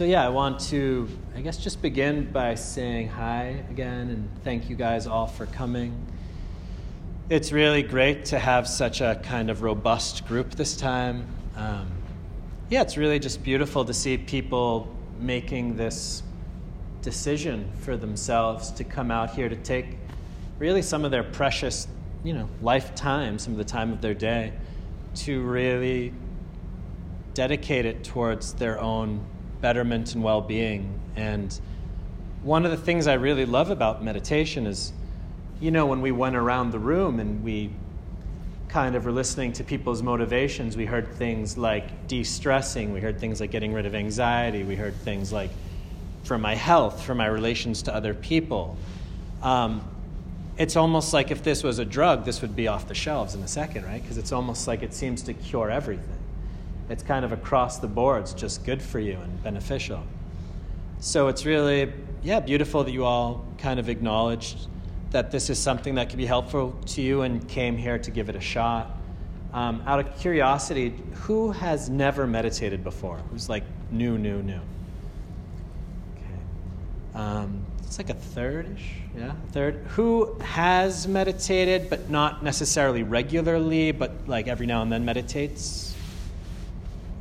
So yeah, I want to, I guess, just begin by saying hi again and thank you guys all for coming. It's really great to have such a kind of robust group this time. Yeah, it's really just beautiful to see people making this decision for themselves to come out here to take really some of their precious, lifetime, some of the time of their day, to really dedicate it towards their own betterment and well-being. And one of the things I really love about meditation is, when we went around the room and we kind of were listening to people's motivations, we heard things like de-stressing, we heard things like getting rid of anxiety, we heard things like for my health, for my relations to other people. It's almost like if this was a drug, this would be off the shelves in a second, right? Because it's almost like it seems to cure everything. It's kind of across the board. It's just good for you and beneficial. So it's really, beautiful that you all kind of acknowledged that this is something that could be helpful to you and came here to give it a shot. Out of curiosity, who has never meditated before? Who's like new? Okay. It's like a third-ish, third. Who has meditated, but not necessarily regularly, but like every now and then meditates?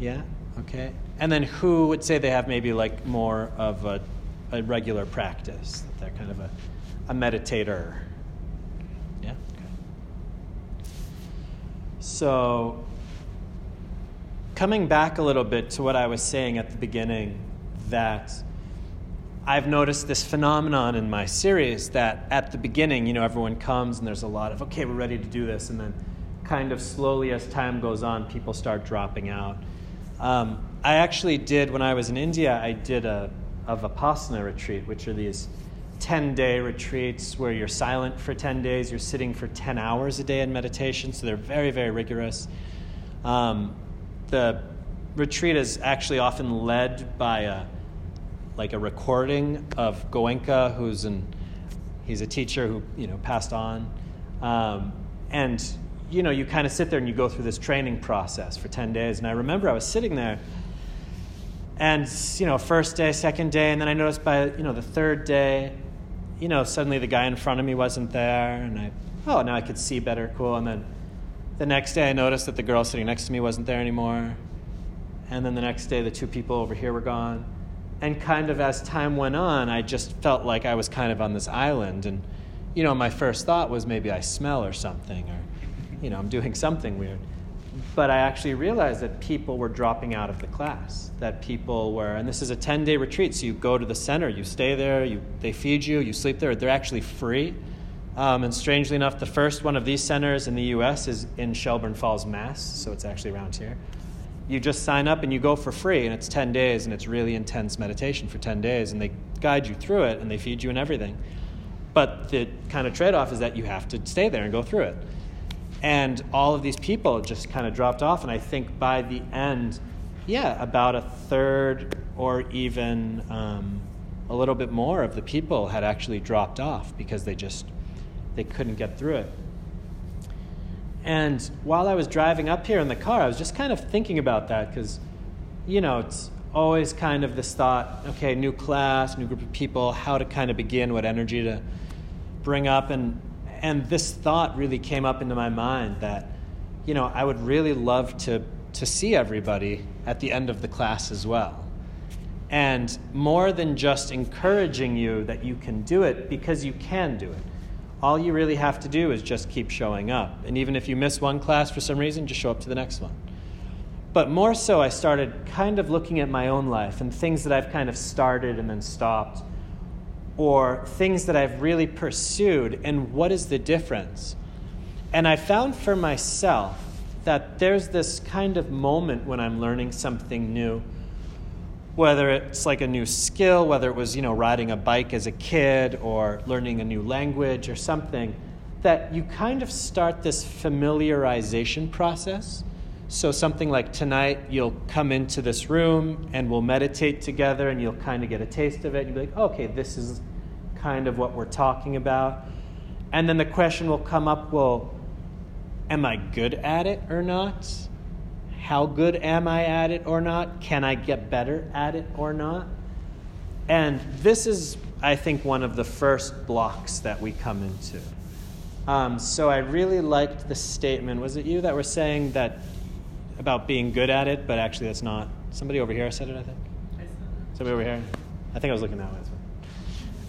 Yeah, okay. And then who would say they have maybe like more of a regular practice, that they're kind of a meditator? Yeah, okay. So coming back a little bit to what I was saying at the beginning, that I've noticed this phenomenon in my series that at the beginning, everyone comes and there's a lot of, okay, we're ready to do this. And then kind of slowly as time goes on, people start dropping out. I actually did, when I was in India, I did a Vipassana retreat, which are these 10-day retreats where you're silent for 10 days, you're sitting for 10 hours a day in meditation. So they're very, very rigorous. The retreat is actually often led by a recording of Goenka, he's a teacher who, passed on. And, you kind of sit there and you go through this training process for 10 days. And I remember I was sitting there and, first day, second day, and then I noticed by, the third day, suddenly the guy in front of me wasn't there. And now I could see better, cool. And then the next day I noticed that the girl sitting next to me wasn't there anymore. And then the next day the two people over here were gone. And kind of as time went on, I just felt like I was kind of on this island. And, my first thought was maybe I smell or something, or, I'm doing something weird. But I actually realized that people were dropping out of the class, that people were, and this is a 10-day retreat, so you go to the center, you stay there, they feed you, you sleep there. They're actually free. And strangely enough, the first one of these centers in the U.S. is in Shelburne Falls, Mass., so it's actually around here. You just sign up and you go for free, and it's 10 days, and it's really intense meditation for 10 days, and they guide you through it, and they feed you and everything. But the kind of trade-off is that you have to stay there and go through it. And all of these people just kind of dropped off, and I think by the end, about a third or even a little bit more of the people had actually dropped off because they couldn't get through it. And while I was driving up here in the car, I was just kind of thinking about that because, it's always kind of this thought, okay, new class, new group of people, how to kind of begin, what energy to bring up. And this thought really came up into my mind that, I would really love to see everybody at the end of the class as well. And more than just encouraging you that you can do it, because you can do it. All you really have to do is just keep showing up. And even if you miss one class for some reason, just show up to the next one. But more so, I started kind of looking at my own life and things that I've kind of started and then stopped, or things that I've really pursued, and what is the difference? And I found for myself that there's this kind of moment when I'm learning something new, whether it's like a new skill, whether it was, riding a bike as a kid or learning a new language or something, that you kind of start this familiarization process. So something like tonight, you'll come into this room and we'll meditate together and you'll kind of get a taste of it. You'll be like, okay, this is kind of what we're talking about. And then the question will come up, well, am I good at it or not? How good am I at it or not? Can I get better at it or not? And this is, I think, one of the first blocks that we come into. So I really liked the statement. Was it you that were saying that about being good at it, but actually that's not? Somebody over here said it, I think. Somebody over here? I think I was looking that way as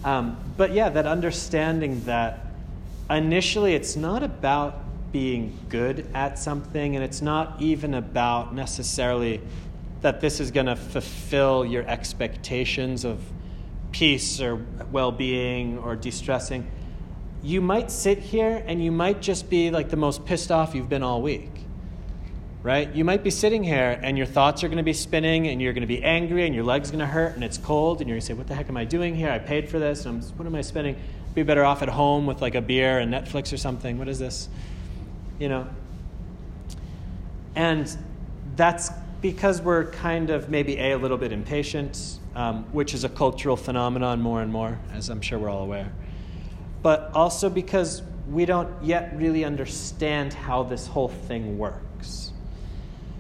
well. But yeah, that understanding that initially it's not about being good at something, and it's not even about necessarily that this is going to fulfill your expectations of peace or well-being or de-stressing. You might sit here and you might just be like the most pissed off you've been all week, right? You might be sitting here and your thoughts are going to be spinning and you're going to be angry and your leg's going to hurt and it's cold and you're going to say, what the heck am I doing here? I paid for this. And what am I spending? I'd be better off at home with like a beer and Netflix or something. What is this? You know? And that's because we're kind of maybe a little bit impatient, which is a cultural phenomenon more and more, as I'm sure we're all aware. But also because we don't yet really understand how this whole thing works.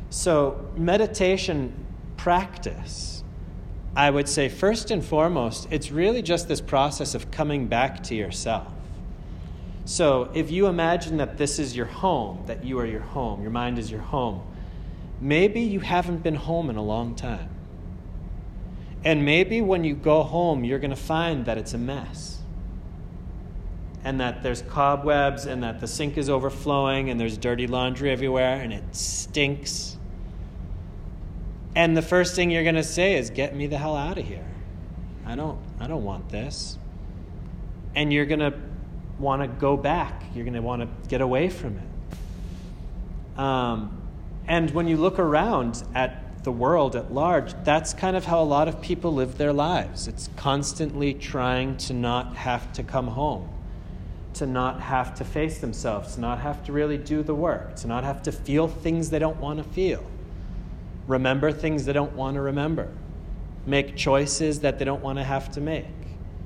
So meditation practice, I would say first and foremost, it's really just this process of coming back to yourself. So if you imagine that this is your home, that you are your home, your mind is your home, maybe you haven't been home in a long time. And maybe when you go home, you're going to find that it's a mess. And that there's cobwebs and that the sink is overflowing and there's dirty laundry everywhere and it stinks. And the first thing you're going to say is, get me the hell out of here. I don't want this. And you're going to want to go back. You're going to want to get away from it. And when you look around at the world at large, that's kind of how a lot of people live their lives. It's constantly trying to not have to come home, to not have to face themselves, to not have to really do the work, to not have to feel things they don't want to feel, remember things they don't want to remember, make choices that they don't want to have to make,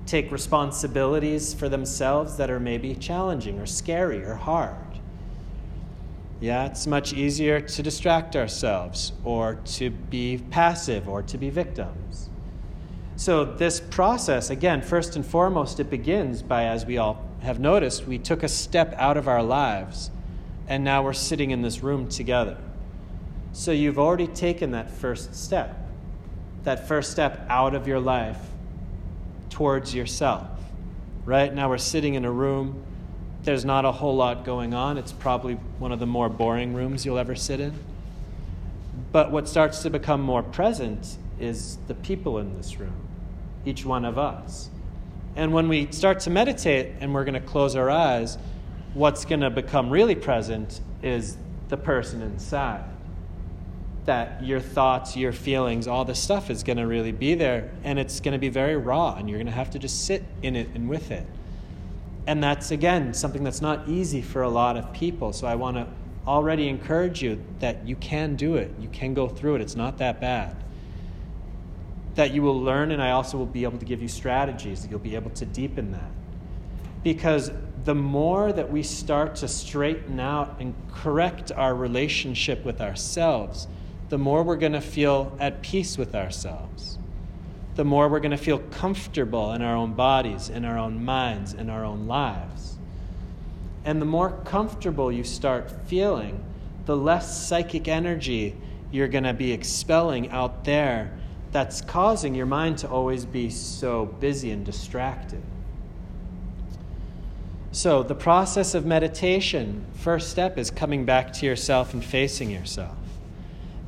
take responsibilities for themselves that are maybe challenging or scary or hard. Yeah, it's much easier to distract ourselves or to be passive or to be victims. So this process, again, first and foremost, it begins by, as we all have noticed, we took a step out of our lives and now we're sitting in this room together. So you've already taken that first step out of your life towards yourself, right? Now we're sitting in a room. There's not a whole lot going on. It's probably one of the more boring rooms you'll ever sit in. But what starts to become more present is the people in this room, each one of us. And when we start to meditate and we're going to close our eyes, what's going to become really present is the person inside. That your thoughts, your feelings, all this stuff is going to really be there, and it's going to be very raw, and you're going to have to just sit in it and with it. And that's, again, something that's not easy for a lot of people. So I want to already encourage you that you can do it. You can go through it. It's not that bad. That you will learn, and I also will be able to give you strategies that you'll be able to deepen that. Because the more that we start to straighten out and correct our relationship with ourselves, the more we're going to feel at peace with ourselves. The more we're going to feel comfortable in our own bodies, in our own minds, in our own lives. And the more comfortable you start feeling, the less psychic energy you're going to be expelling out there that's causing your mind to always be so busy and distracted. So the process of meditation, first step is coming back to yourself and facing yourself.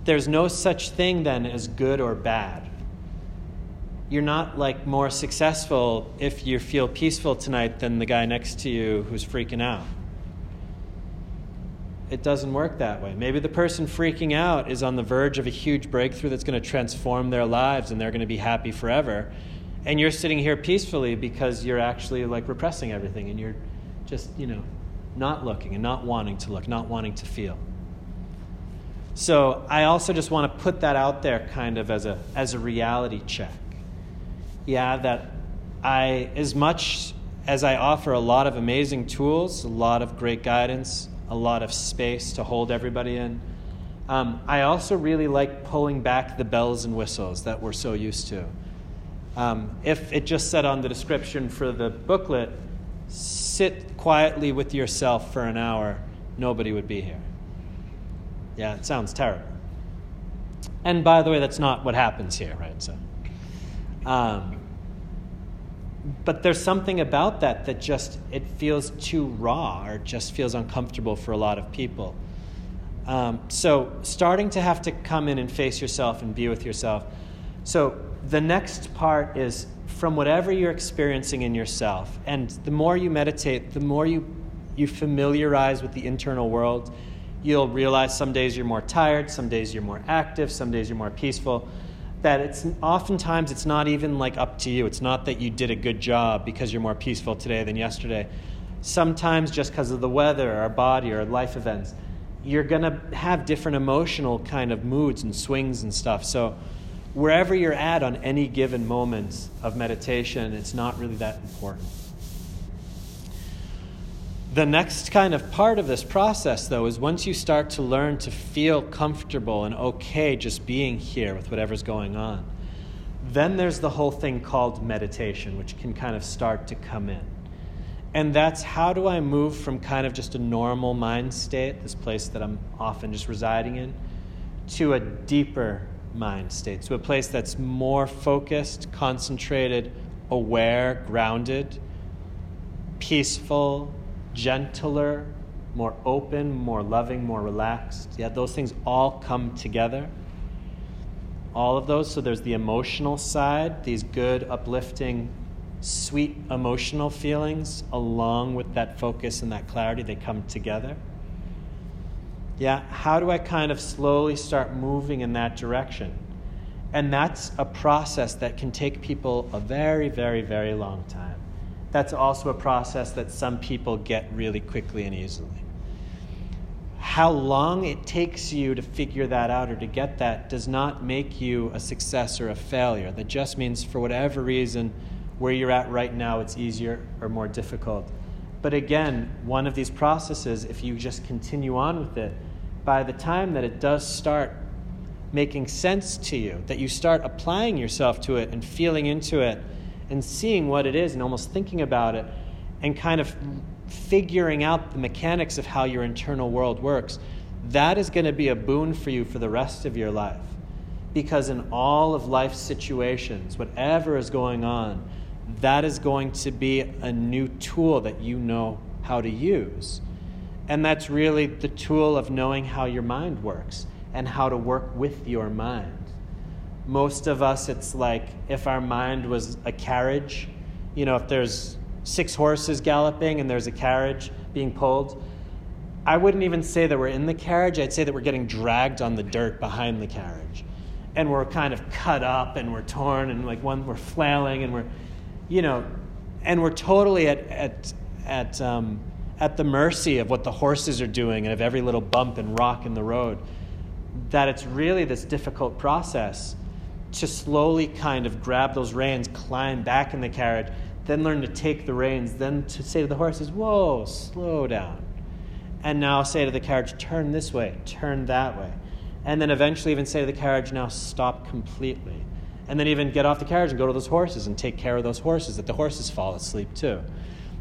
There's no such thing then as good or bad. You're not like more successful if you feel peaceful tonight than the guy next to you who's freaking out. It doesn't work that way. Maybe the person freaking out is on the verge of a huge breakthrough that's going to transform their lives and they're going to be happy forever. And you're sitting here peacefully because you're actually like repressing everything and you're just, not looking and not wanting to look, not wanting to feel. So I also just want to put that out there kind of as a reality check. Yeah, that as much as I offer a lot of amazing tools, a lot of great guidance, a lot of space to hold everybody in, I also really like pulling back the bells and whistles that we're so used to. If it just said on the description for the booklet, sit quietly with yourself for an hour, nobody would be here. Yeah, it sounds terrible. And by the way, that's not what happens here, right? So, but there's something about that just, it feels too raw or just feels uncomfortable for a lot of people. So starting to have to come in and face yourself and be with yourself. So the next part is from whatever you're experiencing in yourself. And the more you meditate, the more you familiarize with the internal world. You'll realize some days you're more tired, some days you're more active, some days you're more peaceful. That it's oftentimes it's not even like up to you. It's not that you did a good job because you're more peaceful today than yesterday. Sometimes just because of the weather, our body, or life events, you're going to have different emotional kind of moods and swings and stuff. So wherever you're at on any given moment of meditation, it's not really that important. The next kind of part of this process, though, is once you start to learn to feel comfortable and okay just being here with whatever's going on, then there's the whole thing called meditation, which can kind of start to come in. And that's, how do I move from kind of just a normal mind state, this place that I'm often just residing in, to a deeper mind state, to a place that's more focused, concentrated, aware, grounded, peaceful, gentler, more open, more loving, more relaxed. Yeah, those things all come together. All of those. So there's the emotional side, these good, uplifting, sweet emotional feelings, along with that focus and that clarity, they come together. Yeah, how do I kind of slowly start moving in that direction? And that's a process that can take people a very, very, very long time. That's also a process that some people get really quickly and easily. How long it takes you to figure that out or to get that does not make you a success or a failure. That just means for whatever reason, where you're at right now, it's easier or more difficult. But again, one of these processes, if you just continue on with it, by the time that it does start making sense to you, that you start applying yourself to it and feeling into it, and seeing what it is and almost thinking about it and kind of figuring out the mechanics of how your internal world works, that is going to be a boon for you for the rest of your life. Because in all of life's situations, whatever is going on, that is going to be a new tool that you know how to use. And that's really the tool of knowing how your mind works and how to work with your mind. Most of us, it's like if our mind was a carriage, you know, if there's 6 horses galloping and there's a carriage being pulled, I wouldn't even say that we're in the carriage. I'd say that we're getting dragged on the dirt behind the carriage. And we're kind of cut up and we're torn and like one, we're flailing and we're, you know, and we're totally at the mercy of what the horses are doing and of every little bump and rock in the road. That it's really this difficult process to slowly kind of grab those reins, climb back in the carriage, then learn to take the reins, then to say to the horses, whoa, slow down. And now say to the carriage, turn this way, turn that way. And then eventually even say to the carriage, now stop completely. And then even get off the carriage and go to those horses and take care of those horses, that the horses fall asleep too.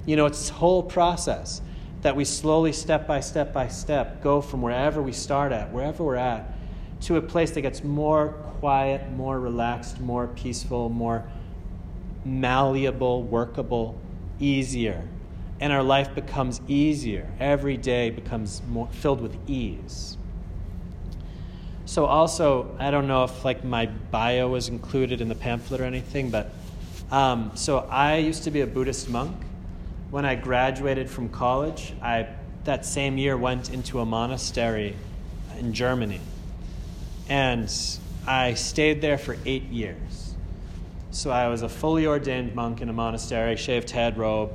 You know, it's this whole process that we slowly, step by step by step, go from wherever we start at, wherever we're at, to a place that gets more quiet, more relaxed, more peaceful, more malleable, workable, easier. And our life becomes easier. Every day becomes more filled with ease. So also, I don't know if like my bio was included in the pamphlet or anything, but so I used to be a Buddhist monk. When I graduated from college, I that same year went into a monastery in Germany. And I stayed there for 8 years. So I was a fully ordained monk in a monastery, shaved head, robe,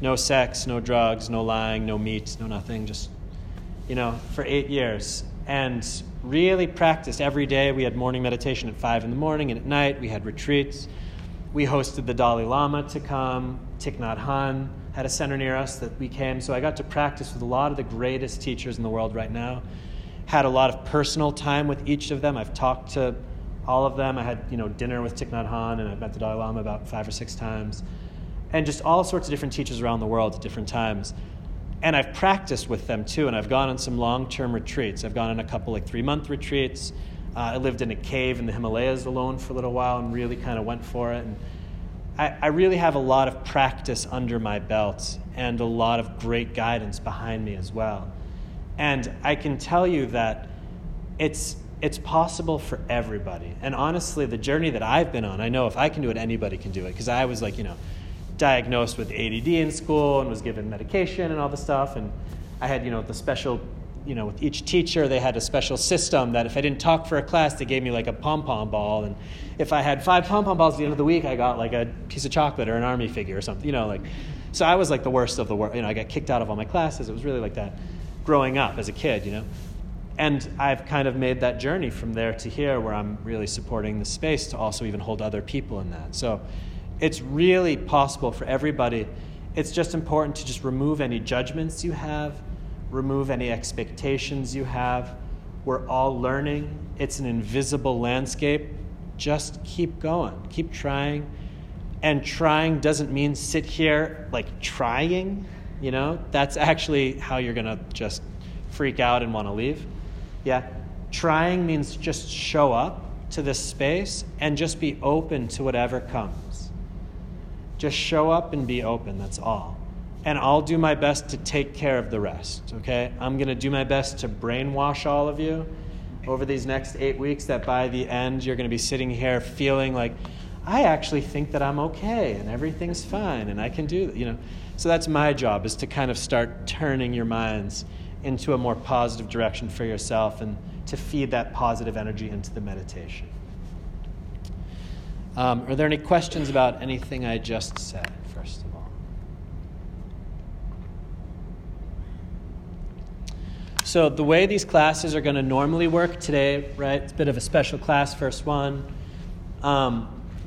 no sex, no drugs, no lying, no meat, no nothing, just, you know, for 8 years. And really practiced every day. We had morning meditation at 5 a.m. and at night we had retreats. We hosted the Dalai Lama to come. Thich Nhat Hanh had a center near us that we came. So I got to practice with a lot of the greatest teachers in the world right now. had a lot of personal time with each of them. I've talked to all of them. I had, dinner with Thich Nhat Hanh, and I met the Dalai Lama about 5 or 6 times, and just all sorts of different teachers around the world at different times. And I've practiced with them too, and I've gone on some long-term retreats. I've gone on a couple 3-month retreats. I lived in a cave in the Himalayas alone for a little while and really kind of went for it. And I really have a lot of practice under my belt and a lot of great guidance behind me as well. And I can tell you that it's possible for everybody. And honestly, the journey that I've been on, I know if I can do it, anybody can do it. Because I was diagnosed with ADD in school and was given medication and all this stuff. And I had, the special, with each teacher, they had a special system that if I didn't talk for a class, they gave me a pom-pom ball. And if I had 5 pom-pom balls at the end of the week, I got a piece of chocolate or an army figure or something, So I was the worst of the worst. I got kicked out of all my classes. It was really like that growing up as a kid, And I've kind of made that journey from there to here where I'm really supporting the space to also even hold other people in that. So it's really possible for everybody. It's just important to just remove any judgments you have, remove any expectations you have. We're all learning. It's an invisible landscape. Just keep going. Keep trying. And trying doesn't mean sit here trying. That's actually how you're going to just freak out and want to leave. Yeah. Trying means just show up to this space and just be open to whatever comes. Just show up and be open. That's all. And I'll do my best to take care of the rest. Okay. I'm going to do my best to brainwash all of you over these next 8 weeks that by the end, you're going to be sitting here feeling I actually think that I'm okay and everything's fine and I can do that, So that's my job, is to kind of start turning your minds into a more positive direction for yourself and to feed that positive energy into the meditation. Are there any questions about anything I just said, first of all? So the way these classes are going to normally work today, right? It's a bit of a special class, first one.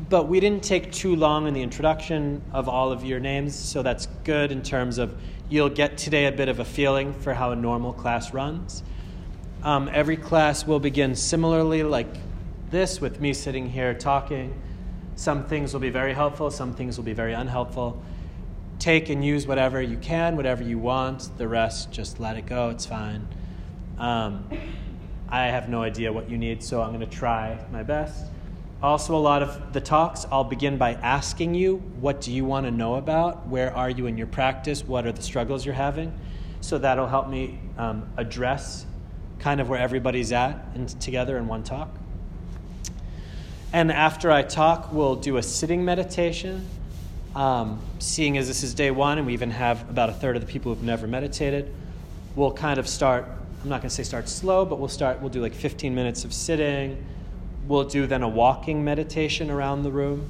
But we didn't take too long in the introduction of all of your names, so that's good in terms of you'll get today a bit of a feeling for how a normal class runs. Every class will begin similarly like this, with me sitting here talking. Some things will be very helpful, some things will be very unhelpful. Take and use whatever you can, whatever you want. The rest, just let it go, it's fine. I have no idea what you need, so I'm going to try my best. Also, a lot of the talks, I'll begin by asking you, what do you want to know about? Where are you in your practice? What are the struggles you're having? So that'll help me address kind of where everybody's at and together in one talk. And after I talk, we'll do a sitting meditation. Seeing as this is day one and we even have about a third of the people who've never meditated, we'll kind of start, I'm not going to say start slow, but we'll do 15 minutes of sitting. We'll do then a walking meditation around the room.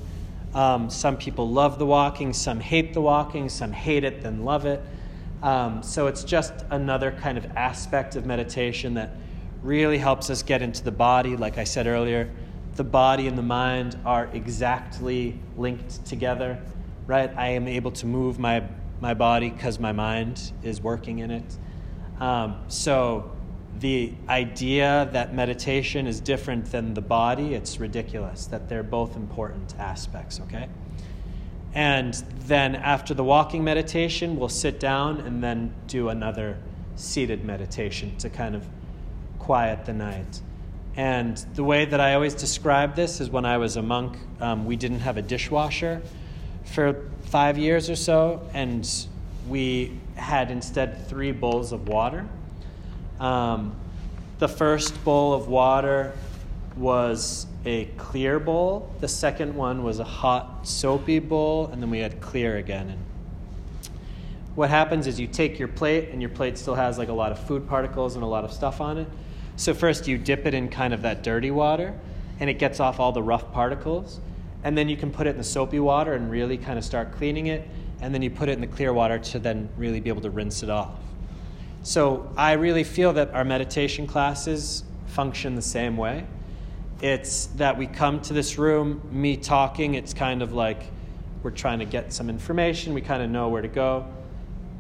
Some people love the walking, some hate the walking, some hate it, then love it. So it's just another kind of aspect of meditation that really helps us get into the body. Like I said earlier, the body and the mind are exactly linked together, right? I am able to move my body because my mind is working in it. So the idea that meditation is different than the body, it's ridiculous, that they're both important aspects, okay? And then after the walking meditation, we'll sit down and then do another seated meditation to kind of quiet the night. And the way that I always describe this is when I was a monk, we didn't have a dishwasher for 5 years or so, and we had instead 3 bowls of water. The first bowl of water was a clear bowl. The second one was a hot, soapy bowl. And then we had clear again. And what happens is you take your plate, and your plate still has a lot of food particles and a lot of stuff on it. So first you dip it in kind of that dirty water, and it gets off all the rough particles. And then you can put it in the soapy water and really kind of start cleaning it. And then you put it in the clear water to then really be able to rinse it off. So I really feel that our meditation classes function the same way. It's that we come to this room, me talking, it's kind of like we're trying to get some information, we kind of know where to go.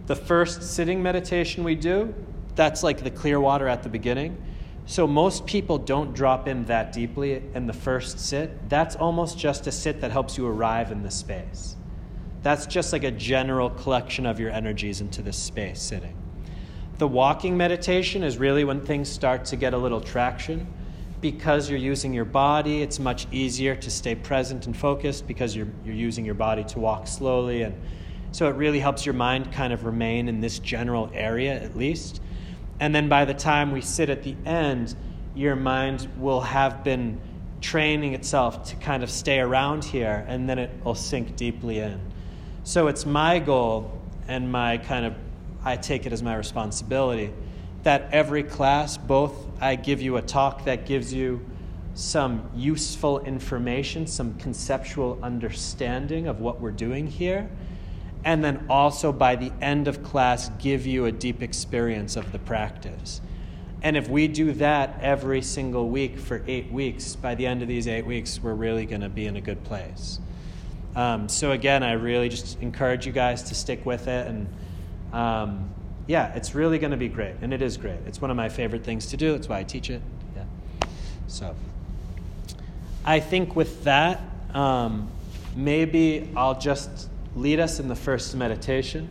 The first sitting meditation we do, that's like the clear water at the beginning. So most people don't drop in that deeply in the first sit. That's almost just a sit that helps you arrive in the space. That's just like a general collection of your energies into this space sitting. The walking meditation is really when things start to get a little traction. Because you're using your body, it's much easier to stay present and focused because you're using your body to walk slowly. And so it really helps your mind kind of remain in this general area at least. And then by the time we sit at the end, your mind will have been training itself to kind of stay around here, and then it will sink deeply in. So it's my goal and my kind of, I take it as my responsibility, that every class, both I give you a talk that gives you some useful information, some conceptual understanding of what we're doing here, and then also by the end of class give you a deep experience of the practice. And if we do that every single week for 8 weeks, by the end of these 8 weeks, we're really going to be in a good place. So again, I really just encourage you guys to stick with it, and yeah, it's really going to be great, and it is great. It's one of my favorite things to do. That's why I teach it. Yeah. So I think with that, maybe I'll just lead us in the first meditation.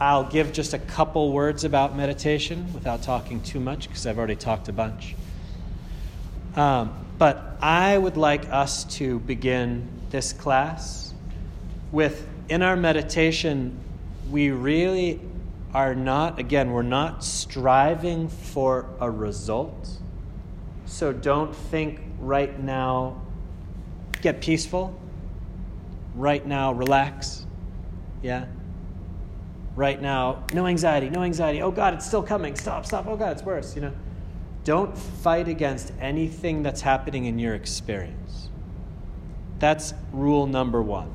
I'll give just a couple words about meditation without talking too much because I've already talked a bunch. But I would like us to begin this class with, in our meditation, we really are not, again, we're not striving for a result. So don't think right now, get peaceful. Right now, relax. Yeah? Right now, no anxiety, no anxiety. Oh, God, it's still coming. Stop, stop. Oh, God, it's worse, you know. Don't fight against anything that's happening in your experience. That's rule number one.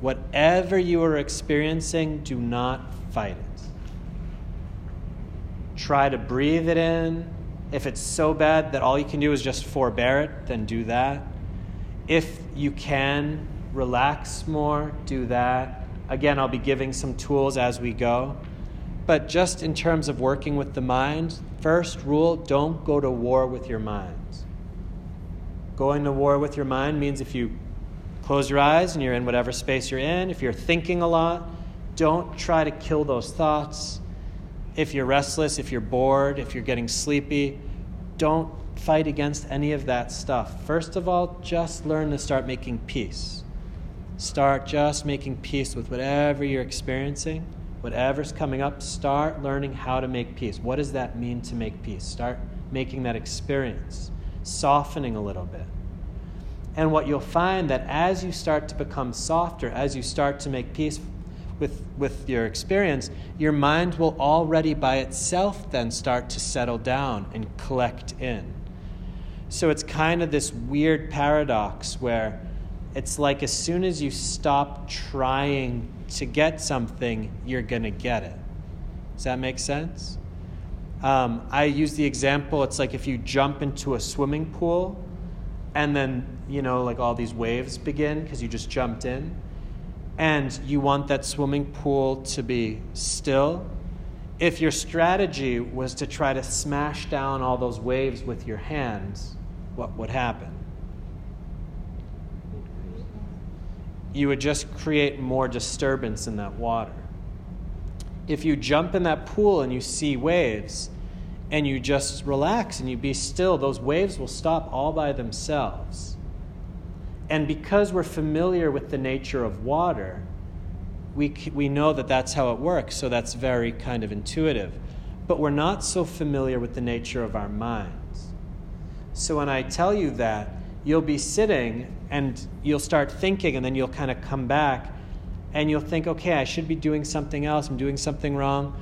Whatever you are experiencing, do not fight it. Try to breathe it in. If it's so bad that all you can do is just forbear it, then do that. If you can relax more, do that. Again, I'll be giving some tools as we go. But just in terms of working with the mind, first rule, don't go to war with your mind. Going to war with your mind means if you close your eyes and you're in whatever space you're in, if you're thinking a lot, don't try to kill those thoughts. If you're restless, if you're bored, if you're getting sleepy, don't fight against any of that stuff. First of all, just learn to start making peace. Start just making peace with whatever you're experiencing. Whatever's coming up, start learning how to make peace. What does that mean to make peace? Start making that experience, softening a little bit. And what you'll find that as you start to become softer, as you start to make peace with your experience, your mind will already by itself then start to settle down and collect in. So it's kind of this weird paradox where it's like as soon as you stop trying to get something, you're going to get it. Does that make sense? I use the example, it's like if you jump into a swimming pool and then, you know, like all these waves begin because you just jumped in, and you want that swimming pool to be still. If your strategy was to try to smash down all those waves with your hands, what would happen? You would just create more disturbance in that water. If you jump in that pool and you see waves and you just relax and you be still, those waves will stop all by themselves. And because we're familiar with the nature of water, we know that that's how it works, so that's very kind of intuitive. But we're not so familiar with the nature of our minds. So when I tell you that, you'll be sitting and you'll start thinking, and then you'll kind of come back and you'll think, okay, I should be doing something else. I'm doing something wrong.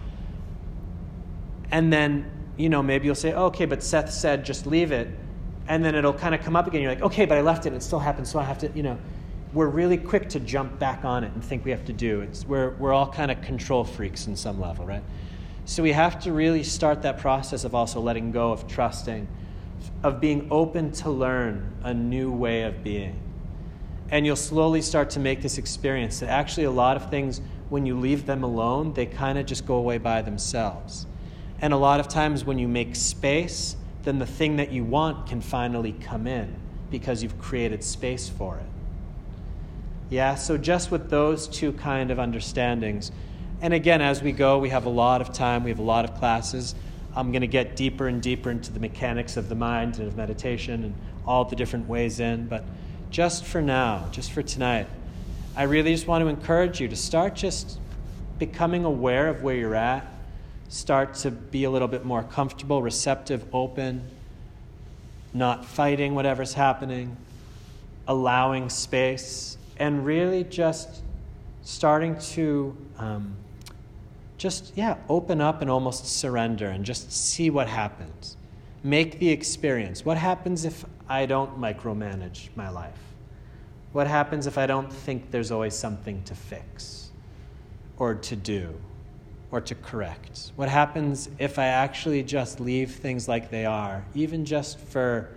And then, you know, maybe you'll say, okay, but Seth said just leave it. And then it'll kind of come up again. You're like, okay, but I left it. It still happens, so I have to, you know. We're really quick to jump back on it and think we have to do. We're all kind of control freaks in some level, right? So we have to really start that process of also letting go, of trusting, of being open to learn a new way of being. And you'll slowly start to make this experience that actually a lot of things, when you leave them alone, they kind of just go away by themselves. And a lot of times when you make space, then the thing that you want can finally come in because you've created space for it. Yeah, so just with those two kind of understandings. And again, as we go, we have a lot of time, we have a lot of classes. I'm going to get deeper and deeper into the mechanics of the mind and of meditation and all the different ways in. But just for now, just for tonight, I really just want to encourage you to start just becoming aware of where you're at. Start to be a little bit more comfortable, receptive, open, not fighting whatever's happening, allowing space, and really just starting to open up and almost surrender and just see what happens. Make the experience. What happens if I don't micromanage my life? What happens if I don't think there's always something to fix or to do? Or to correct? What happens if I actually just leave things like they are, even just for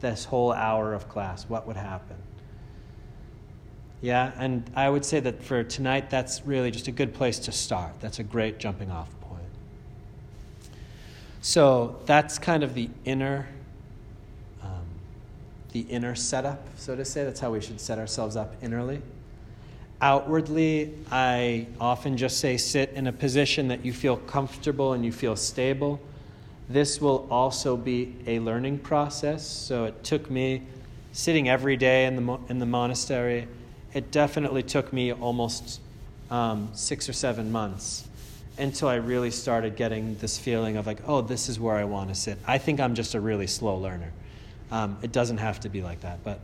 this whole hour of class? What would happen? Yeah, and I would say that for tonight, that's really just a good place to start. That's a great jumping off point. So that's kind of the inner setup, so to say. That's how we should set ourselves up innerly. Outwardly, I often just say sit in a position that you feel comfortable and you feel stable. This will also be a learning process. So it took me sitting every day in the monastery. It definitely took me almost 6 or 7 months until I really started getting this feeling of like, oh, this is where I want to sit. I think I'm just a really slow learner. It doesn't have to be like that, but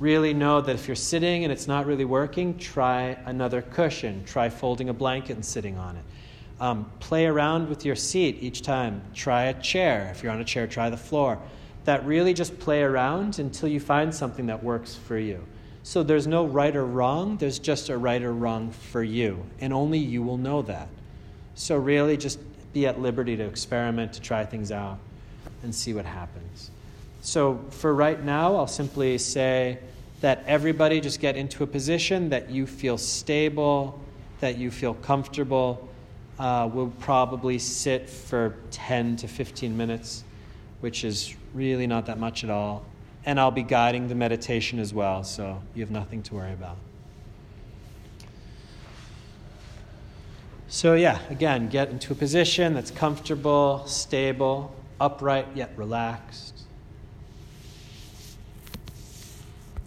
really know that if you're sitting and it's not really working, try another cushion. Try folding a blanket and sitting on it. Play around with your seat each time. Try a chair. If you're on a chair, try the floor. That really just play around until you find something that works for you. So there's no right or wrong. There's just a right or wrong for you. And only you will know that. So really just be at liberty to experiment, to try things out, and see what happens. So for right now, I'll simply say that everybody just get into a position that you feel stable, that you feel comfortable. We'll probably sit for 10 to 15 minutes, which is really not that much at all. And I'll be guiding the meditation as well, so you have nothing to worry about. So yeah, again, get into a position that's comfortable, stable, upright, yet relaxed.